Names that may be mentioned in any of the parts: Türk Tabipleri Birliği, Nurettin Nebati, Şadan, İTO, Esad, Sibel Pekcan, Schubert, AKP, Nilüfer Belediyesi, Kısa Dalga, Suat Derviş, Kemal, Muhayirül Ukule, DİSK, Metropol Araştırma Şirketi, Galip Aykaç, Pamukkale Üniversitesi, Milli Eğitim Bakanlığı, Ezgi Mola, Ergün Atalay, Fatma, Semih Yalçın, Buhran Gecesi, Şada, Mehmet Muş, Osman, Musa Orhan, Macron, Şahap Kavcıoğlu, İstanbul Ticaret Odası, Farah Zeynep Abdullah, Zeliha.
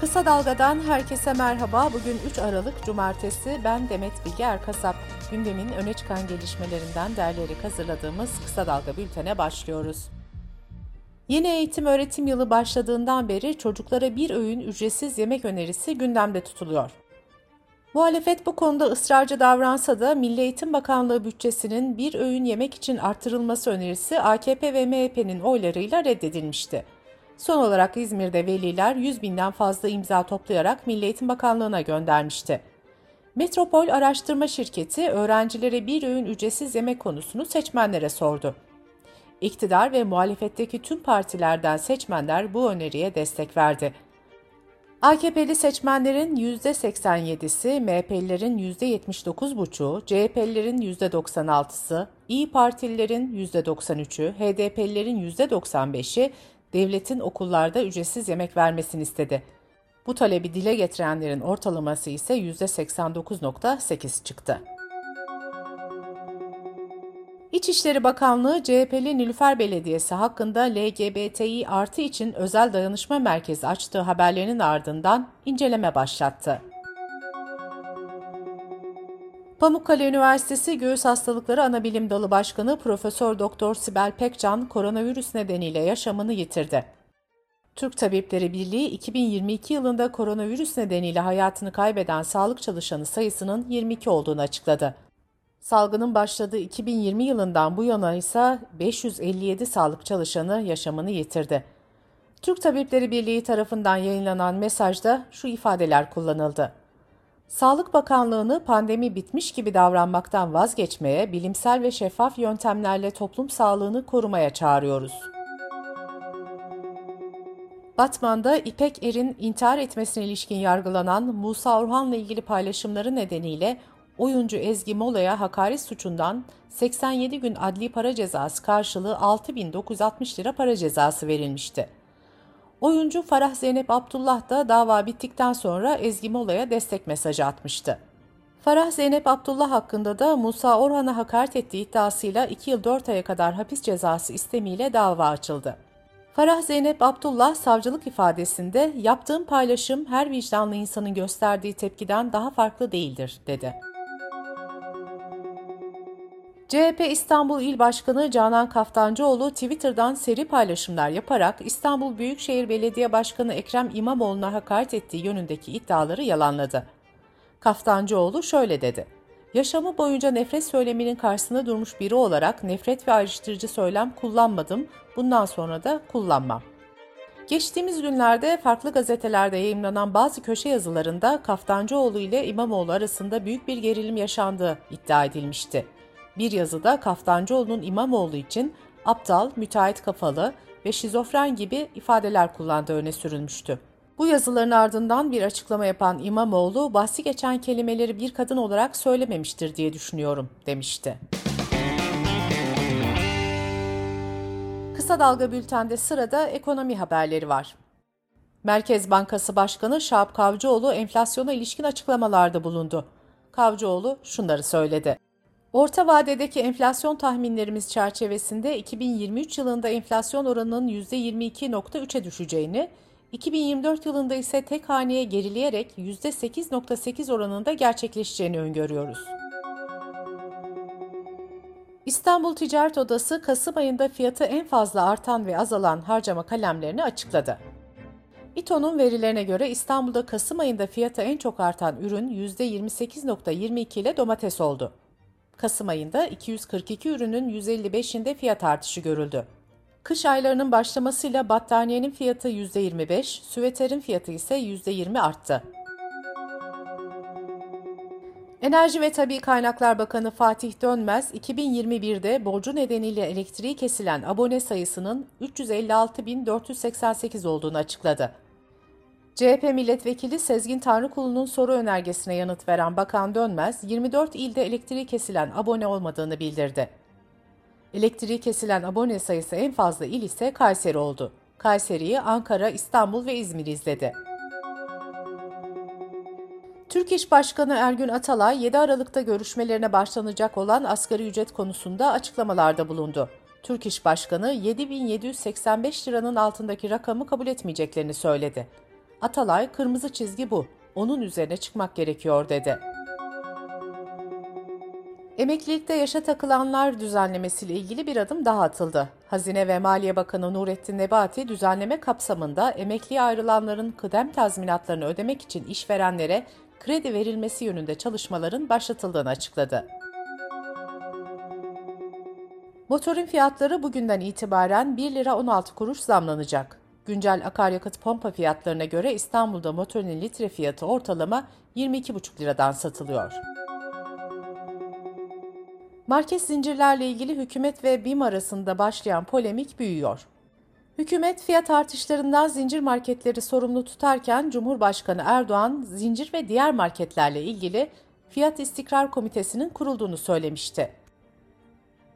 Kısa Dalga'dan herkese merhaba. Bugün 3 Aralık Cumartesi. Ben Demet Bilge Kasap. Gündemin öne çıkan gelişmelerinden derleyerek hazırladığımız Kısa Dalga bültene başlıyoruz. Yeni eğitim-öğretim yılı başladığından beri çocuklara bir öğün ücretsiz yemek önerisi gündemde tutuluyor. Muhalefet bu konuda ısrarcı davransa da Milli Eğitim Bakanlığı bütçesinin bir öğün yemek için artırılması önerisi AKP ve MHP'nin oylarıyla reddedilmişti. Son olarak İzmir'de veliler 100.000'den fazla imza toplayarak Milli Eğitim Bakanlığı'na göndermişti. Metropol Araştırma Şirketi öğrencilere bir öğün ücretsiz yemek konusunu seçmenlere sordu. İktidar ve muhalefetteki tüm partilerden seçmenler bu öneriye destek verdi. AKP'li seçmenlerin %87'si, MHP'lilerin %79,5'u, CHP'lilerin %96'sı, İYİ Partililerin %93'ü, HDP'lilerin %95'i devletin okullarda ücretsiz yemek vermesini istedi. Bu talebi dile getirenlerin ortalaması ise %89,8 çıktı. İçişleri Bakanlığı, CHP'li Nilüfer Belediyesi hakkında LGBTİ artı için özel dayanışma merkezi açtığı haberlerinin ardından inceleme başlattı. Pamukkale Üniversitesi Göğüs Hastalıkları Anabilim Dalı Başkanı Profesör Doktor Sibel Pekcan koronavirüs nedeniyle yaşamını yitirdi. Türk Tabipleri Birliği 2022 yılında koronavirüs nedeniyle hayatını kaybeden sağlık çalışanı sayısının 22 olduğunu açıkladı. Salgının başladığı 2020 yılından bu yana ise 557 sağlık çalışanı yaşamını yitirdi. Türk Tabipleri Birliği tarafından yayınlanan mesajda şu ifadeler kullanıldı. Sağlık Bakanlığı'nı pandemi bitmiş gibi davranmaktan vazgeçmeye, bilimsel ve şeffaf yöntemlerle toplum sağlığını korumaya çağırıyoruz. Batman'da İpek Er'in intihar etmesine ilişkin yargılanan Musa Orhan'la ilgili paylaşımları nedeniyle oyuncu Ezgi Mola'ya hakaret suçundan 87 gün adli para cezası karşılığı 6.960 lira para cezası verilmişti. Oyuncu Farah Zeynep Abdullah da dava bittikten sonra Ezgi Mola'ya destek mesajı atmıştı. Farah Zeynep Abdullah hakkında da Musa Orhan'a hakaret ettiği iddiasıyla 2 yıl 4 aya kadar hapis cezası istemiyle dava açıldı. Farah Zeynep Abdullah savcılık ifadesinde "Yaptığım paylaşım her vicdanlı insanın gösterdiği tepkiden daha farklı değildir." dedi. CHP İstanbul İl Başkanı Canan Kaftancıoğlu Twitter'dan seri paylaşımlar yaparak İstanbul Büyükşehir Belediye Başkanı Ekrem İmamoğlu'na hakaret ettiği yönündeki iddiaları yalanladı. Kaftancıoğlu şöyle dedi. Yaşamı boyunca nefret söyleminin karşısında durmuş biri olarak nefret ve ayrıştırıcı söylem kullanmadım, bundan sonra da kullanmam. Geçtiğimiz günlerde farklı gazetelerde yayımlanan bazı köşe yazılarında Kaftancıoğlu ile İmamoğlu arasında büyük bir gerilim yaşandığı iddia edilmişti. Bir yazıda Kaftancıoğlu'nun İmamoğlu için aptal, müteahhit kafalı ve şizofren gibi ifadeler kullandığı öne sürülmüştü. Bu yazıların ardından bir açıklama yapan İmamoğlu, bahsi geçen kelimeleri bir kadın olarak söylememiştir diye düşünüyorum demişti. Kısa Dalga bültende sırada ekonomi haberleri var. Merkez Bankası Başkanı Şahap Kavcıoğlu enflasyona ilişkin açıklamalarda bulundu. Kavcıoğlu şunları söyledi. Orta vadedeki enflasyon tahminlerimiz çerçevesinde 2023 yılında enflasyon oranının %22.3'e düşeceğini, 2024 yılında ise tek haneye gerileyerek %8.8 oranında gerçekleşeceğini öngörüyoruz. İstanbul Ticaret Odası, Kasım ayında fiyatı en fazla artan ve azalan harcama kalemlerini açıkladı. İTO'nun verilerine göre İstanbul'da Kasım ayında fiyatı en çok artan ürün %28.22 ile domates oldu. Kasım ayında 242 ürünün 155'inde fiyat artışı görüldü. Kış aylarının başlamasıyla battaniyenin fiyatı %25, süveterin fiyatı ise %20 arttı. Enerji ve Tabii Kaynaklar Bakanı Fatih Dönmez, 2021'de borcu nedeniyle elektriği kesilen abone sayısının 356.488 olduğunu açıkladı. CHP milletvekili Sezgin Tanrıkulu'nun soru önergesine yanıt veren Bakan Dönmez, 24 ilde elektriği kesilen abone olmadığını bildirdi. Elektriği kesilen abone sayısı en fazla il ise Kayseri oldu. Kayseri'yi Ankara, İstanbul ve İzmir izledi. Türk İş Başkanı Ergün Atalay, 7 Aralık'ta görüşmelerine başlanacak olan asgari ücret konusunda açıklamalarda bulundu. Türk İş Başkanı, 7.785 liranın altındaki rakamı kabul etmeyeceklerini söyledi. Atalay, kırmızı çizgi bu, onun üzerine çıkmak gerekiyor dedi. Emeklilikte yaşa takılanlar düzenlemesiyle ilgili bir adım daha atıldı. Hazine ve Maliye Bakanı Nurettin Nebati, düzenleme kapsamında emekliye ayrılanların kıdem tazminatlarını ödemek için işverenlere kredi verilmesi yönünde çalışmaların başlatıldığını açıkladı. Motorin fiyatları bugünden itibaren 1 lira 16 kuruş zamlanacak. Güncel akaryakıt pompa fiyatlarına göre İstanbul'da motorinin litre fiyatı ortalama 22,5 liradan satılıyor. Market zincirlerle ilgili hükümet ve BİM arasında başlayan polemik büyüyor. Hükümet fiyat artışlarından zincir marketleri sorumlu tutarken Cumhurbaşkanı Erdoğan, zincir ve diğer marketlerle ilgili Fiyat İstikrar Komitesi'nin kurulduğunu söylemişti.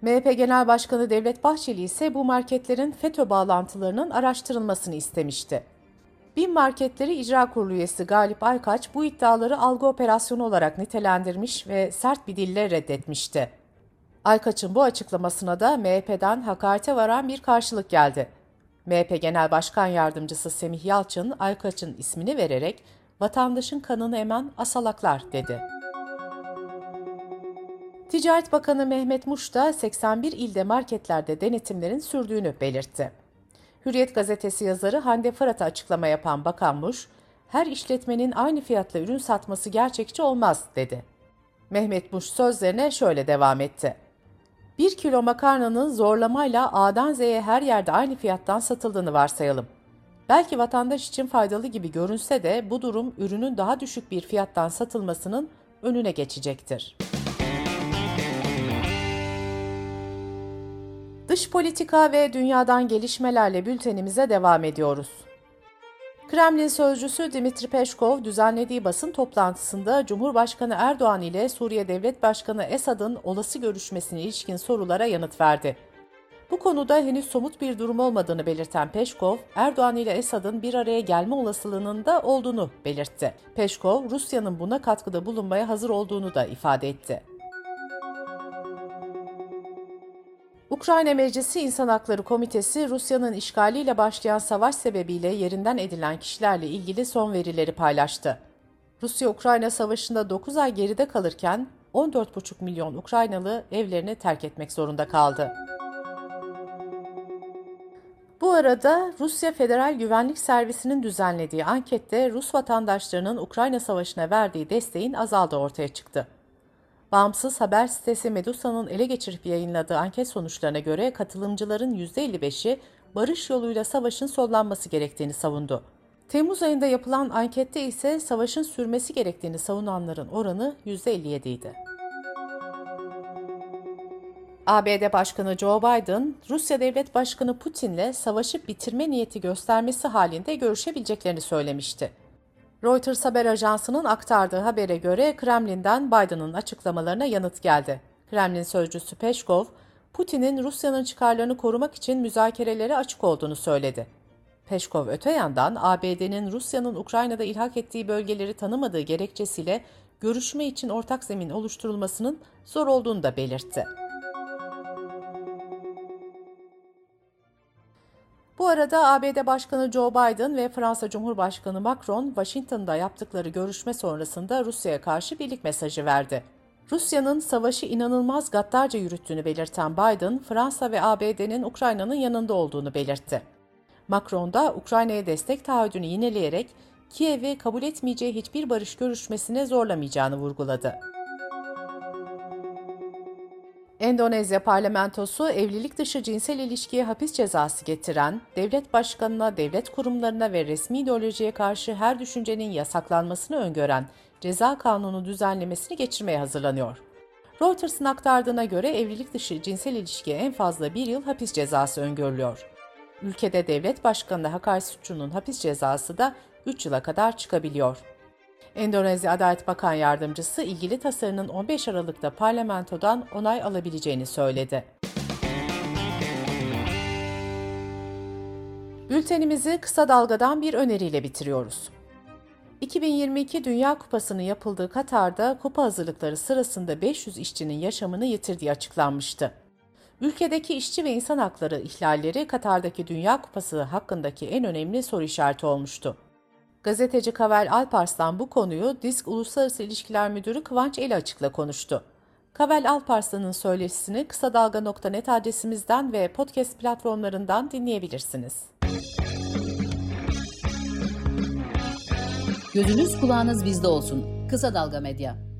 MHP Genel Başkanı Devlet Bahçeli ise bu marketlerin FETÖ bağlantılarının araştırılmasını istemişti. BİM Marketleri İcra Kurulu üyesi Galip Aykaç bu iddiaları algı operasyonu olarak nitelendirmiş ve sert bir dille reddetmişti. Aykaç'ın bu açıklamasına da MHP'den hakarete varan bir karşılık geldi. MHP Genel Başkan Yardımcısı Semih Yalçın, Aykaç'ın ismini vererek "vatandaşın kanını emen asalaklar" dedi. Ticaret Bakanı Mehmet Muş da 81 ilde marketlerde denetimlerin sürdüğünü belirtti. Hürriyet gazetesi yazarı Hande Fırat'a açıklama yapan Bakan Muş, her işletmenin aynı fiyatla ürün satması gerçekçi olmaz dedi. Mehmet Muş sözlerine şöyle devam etti. 1 kilo makarnanın zorlamayla A'dan Z'ye her yerde aynı fiyattan satıldığını varsayalım. Belki vatandaş için faydalı gibi görünse de bu durum ürünün daha düşük bir fiyattan satılmasının önüne geçecektir. Dış politika ve dünyadan gelişmelerle bültenimize devam ediyoruz. Kremlin sözcüsü Dimitri Peşkov düzenlediği basın toplantısında Cumhurbaşkanı Erdoğan ile Suriye Devlet Başkanı Esad'ın olası görüşmesine ilişkin sorulara yanıt verdi. Bu konuda henüz somut bir durum olmadığını belirten Peşkov, Erdoğan ile Esad'ın bir araya gelme olasılığının da olduğunu belirtti. Peşkov, Rusya'nın buna katkıda bulunmaya hazır olduğunu da ifade etti. Ukrayna Meclisi İnsan Hakları Komitesi, Rusya'nın işgaliyle başlayan savaş sebebiyle yerinden edilen kişilerle ilgili son verileri paylaştı. Rusya-Ukrayna savaşında 9 ay geride kalırken 14,5 milyon Ukraynalı evlerini terk etmek zorunda kaldı. Bu arada Rusya Federal Güvenlik Servisi'nin düzenlediği ankette Rus vatandaşlarının Ukrayna savaşına verdiği desteğin azaldığı ortaya çıktı. Bağımsız haber sitesi Medusa'nın ele geçirip yayınladığı anket sonuçlarına göre katılımcıların %55'i barış yoluyla savaşın sonlanması gerektiğini savundu. Temmuz ayında yapılan ankette ise savaşın sürmesi gerektiğini savunanların oranı %57 idi. ABD Başkanı Joe Biden, Rusya Devlet Başkanı Putin'le savaşı bitirme niyeti göstermesi halinde görüşebileceklerini söylemişti. Reuters haber ajansının aktardığı habere göre Kremlin'den Biden'ın açıklamalarına yanıt geldi. Kremlin sözcüsü Peşkov, Putin'in Rusya'nın çıkarlarını korumak için müzakerelere açık olduğunu söyledi. Peşkov öte yandan ABD'nin Rusya'nın Ukrayna'da ilhak ettiği bölgeleri tanımadığı gerekçesiyle görüşme için ortak zemin oluşturulmasının zor olduğunu da belirtti. Bu arada ABD Başkanı Joe Biden ve Fransa Cumhurbaşkanı Macron, Washington'da yaptıkları görüşme sonrasında Rusya'ya karşı birlik mesajı verdi. Rusya'nın savaşı inanılmaz gaddarca yürüttüğünü belirten Biden, Fransa ve ABD'nin Ukrayna'nın yanında olduğunu belirtti. Macron da Ukrayna'ya destek taahhüdünü yineleyerek Kiev'i kabul etmeyeceği hiçbir barış görüşmesine zorlamayacağını vurguladı. Endonezya parlamentosu evlilik dışı cinsel ilişkiye hapis cezası getiren, devlet başkanına, devlet kurumlarına ve resmi ideolojiye karşı her düşüncenin yasaklanmasını öngören ceza kanunu düzenlemesini geçirmeye hazırlanıyor. Reuters'ın aktardığına göre evlilik dışı cinsel ilişkiye en fazla 1 yıl hapis cezası öngörülüyor. Ülkede devlet başkanına hakaret suçunun hapis cezası da 3 yıla kadar çıkabiliyor. Endonezya Adalet Bakan Yardımcısı ilgili tasarının 15 Aralık'ta parlamentodan onay alabileceğini söyledi. Bültenimizi Kısa Dalga'dan bir öneriyle bitiriyoruz. 2022 Dünya Kupası'nın yapıldığı Katar'da kupa hazırlıkları sırasında 500 işçinin yaşamını yitirdiği açıklanmıştı. Ülkedeki işçi ve insan hakları ihlalleri Katar'daki Dünya Kupası hakkındaki en önemli soru işareti olmuştu. Gazeteci Kavel Alparslan bu konuyu DİSK Uluslararası İlişkiler Müdürü Kıvanç Elaçık'la konuştu. Kavel Alparslan'ın söyleşisini Kısa Dalga.net adresimizden ve podcast platformlarından dinleyebilirsiniz. Gözünüz kulağınız bizde olsun. Kısa Dalga Medya.